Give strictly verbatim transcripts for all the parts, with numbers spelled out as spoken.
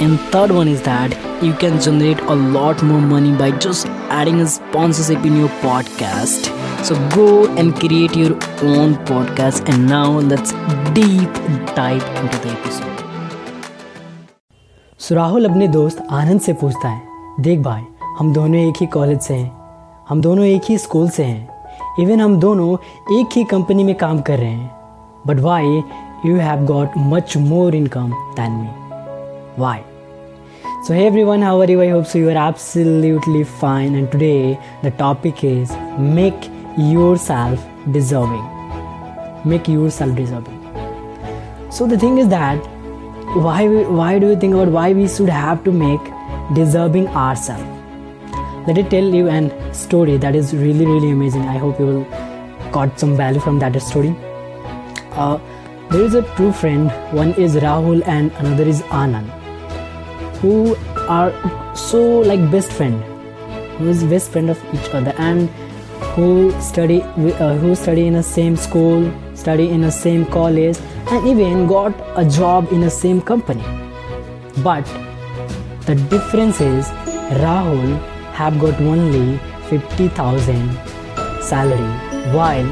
And third one is that you can generate a lot more money by just adding a sponsorship in your podcast. So go and create your own podcast. And now let's deep dive into the episode. So Rahul अपने दोस्त आनंद से पूछता है, देख भाई, हम दोनों एक ही कॉलेज से हैं, हम दोनों एक ही स्कूल से हैं, इवन हम दोनों एक ही कंपनी में काम कर रहे हैं. But why you have got much more income than me? Why? So hey everyone, how are you? I hope so you are absolutely fine, and today the topic is make yourself deserving. Make yourself deserving. So the thing is that why why do you think about why we should have to make deserving ourselves? Let me tell you an story that is really really amazing. I hope you will got some value from that story. Uh, there is a two friend, one is Rahul and another is Anand, who are so like best friend, who is best friend of each other, and who study uh, who study in the same school, study in the same college, and even got a job in the same company. But the difference is Rahul have got only fifty thousand salary, while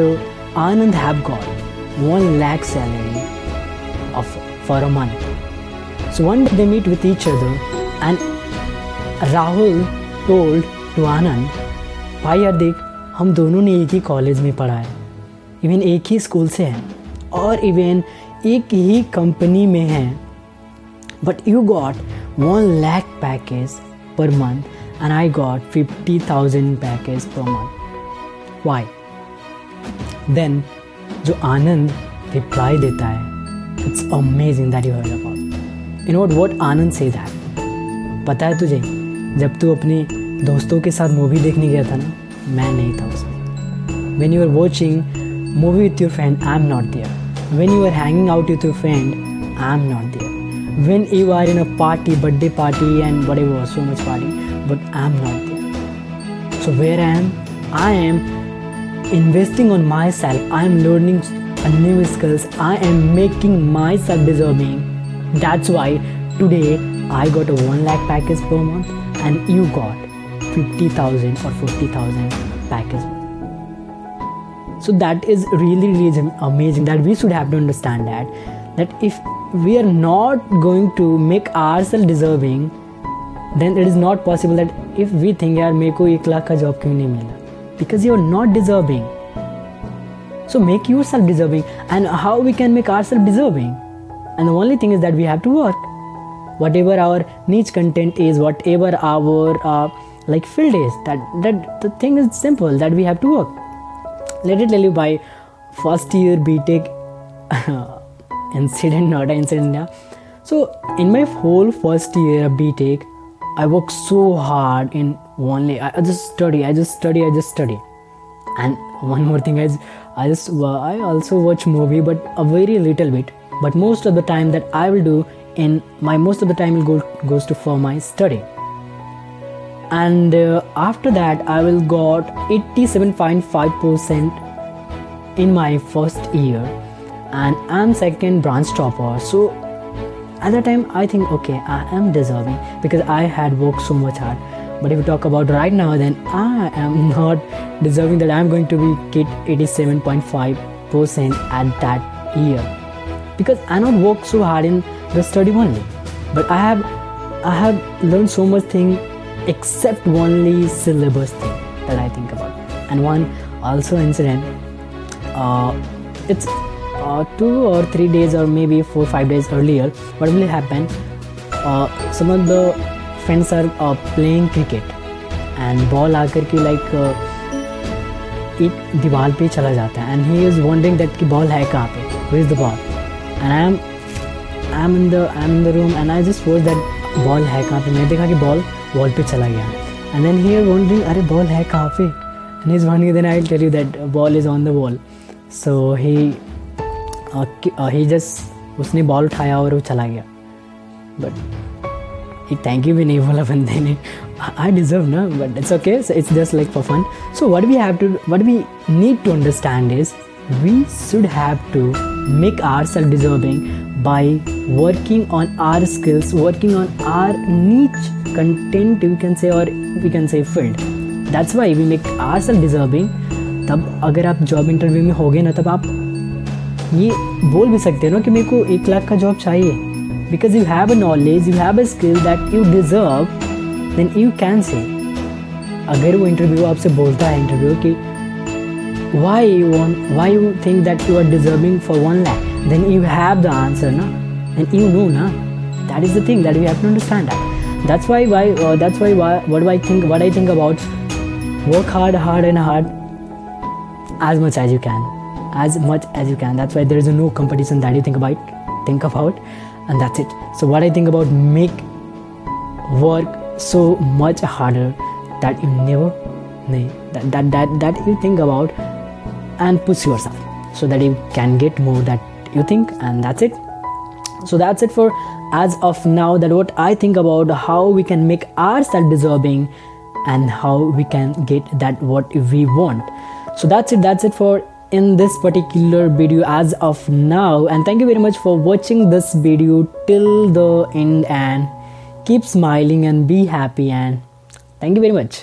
the Anand have got one lakh salary of for a month. So one day they meet with each other, and Rahul told to Anand, भाई यार देख, हम दोनों ने एक ही college में पढ़ा है, इवन एक ही स्कूल से हैं, और इवन एक ही कंपनी में हैं, but you got one lakh package per month and I got fifty thousand package per month. Why? Then जो आनंद रिप्लाई देता है, it's amazing that you heard about. You know what Anand says that, पता है तुझे जब तू अपने दोस्तों के साथ मूवी देखने गया था ना, मैं नहीं था उसमें. When you are watching movie with your friend, I am not there. When you are hanging out with your friend, I am not there. When you are in a party, birthday party and whatever, so much party, but I am not there. So where I am I am investing on myself, I am learning new skills, I am making myself deserving. That's why today I got a one lakh package per month and you got fifty thousand or forty thousand package. So that is really really amazing, that we should have to understand that that if we are not going to make ourselves deserving, then it is not possible. That if we think yaar mereko one lakh ka job kyun nahi mila, because you are not deserving. So make yourself deserving. And how we can make ourselves deserving? And the only thing is that we have to work. Whatever our niche content is, whatever our uh, like field is, that that the thing is simple, that we have to work. Let me tell you by first year B Tech incident, not incident. Yeah. So in my whole first year of B Tech, I worked so hard in only I just study I just study I just study and one more thing is I just I also watch movie, but a very little bit. But most of the time that I will do in my most of the time will go goes to for my study. And uh, after that I will got eighty-seven point five percent in my first year, and I'm second branch topper. So at that time I think, okay, I am deserving because I had worked so much hard. But if you talk about right now, then I am not deserving that I am going to be get eighty-seven point five percent at that year, because I not work so hard in the study only. But I have I have learned so much thing except only syllabus thing that I think about. And one also incident, uh, it's uh, two or three days or maybe four five days earlier, what will happen? Uh, some of the friends are uh, playing cricket and ball आकर के like uh, एक दीवार पे चला जाता है, and he is wondering that कि ball है कहाँ पे, where is the ball? And I am I am in the I am in the room and I just watched that ball है कहाँ पे. मैंने देखा कि ball wall पे चला गया. and then here wondering, "Arey ball hai kahan pe?" And he's wondering. Then I'll tell you that ball is on the wall. So he uh, uh, he just उसने ball उठाया और वो चला गया. But एक thank you भी नहीं बोला बंदे ने. I deserve ना, but it's okay. So it's just like for fun. So what we have to, what we need to understand is we should have to make ourselves deserving by working on our skills, working on our niche content, you can say, or we can say field. That's why we make ourselves deserving. तब अगर आप job interview में होगे ना, तब आप ये बोल भी सकते हो ना कि मेरे को एक लाख का job चाहिए. Because you have a knowledge, you have a skill that you deserve, then you can say. अगर वो interview आपसे बोलता है interview कि why you want, why you think that you are deserving for one lakh? Then you have the answer, na? And you know, na? That is the thing that we have to understand. That. That's why, why, uh, that's why, why, what do I think? What I think about work hard, hard and hard as much as you can, as much as you can. That's why there is no competition that you think about, think about, and that's it. So what I think about make work so much harder that you never, nay, that that that that you think about and push yourself so that you can get more that you think. And that's it. So that's it for as of now, that what I think about how we can make ourselves deserving and how we can get that what we want. So that's it. That's it for in this particular video as of now. And thank you very much for watching this video till the end, and keep smiling and be happy, and thank you very much.